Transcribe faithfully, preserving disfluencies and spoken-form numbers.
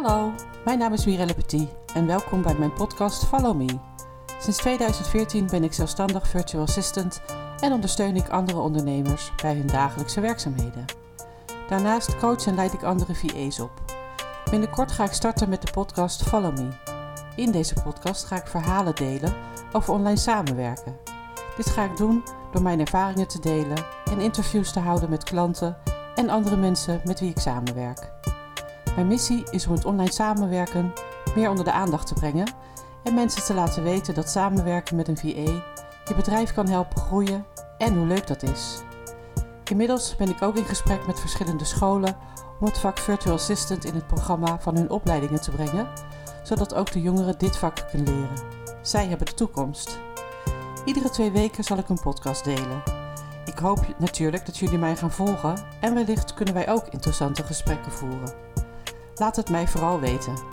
Hallo, mijn naam is Mireille Petit en welkom bij mijn podcast Follow Me. Sinds tweeduizend veertien ben ik zelfstandig virtual assistant en ondersteun ik andere ondernemers bij hun dagelijkse werkzaamheden. Daarnaast coach en leid ik andere V A's op. Binnenkort ga ik starten met de podcast Follow Me. In deze podcast ga ik verhalen delen over online samenwerken. Dit ga ik doen door mijn ervaringen te delen en interviews te houden met klanten en andere mensen met wie ik samenwerk. Mijn missie is om het online samenwerken meer onder de aandacht te brengen en mensen te laten weten dat samenwerken met een V A je bedrijf kan helpen groeien en hoe leuk dat is. Inmiddels ben ik ook in gesprek met verschillende scholen om het vak Virtual Assistant in het programma van hun opleidingen te brengen, zodat ook de jongeren dit vak kunnen leren. Zij hebben de toekomst. Iedere twee weken zal ik een podcast delen. Ik hoop natuurlijk dat jullie mij gaan volgen en wellicht kunnen wij ook interessante gesprekken voeren. Laat het mij vooral weten.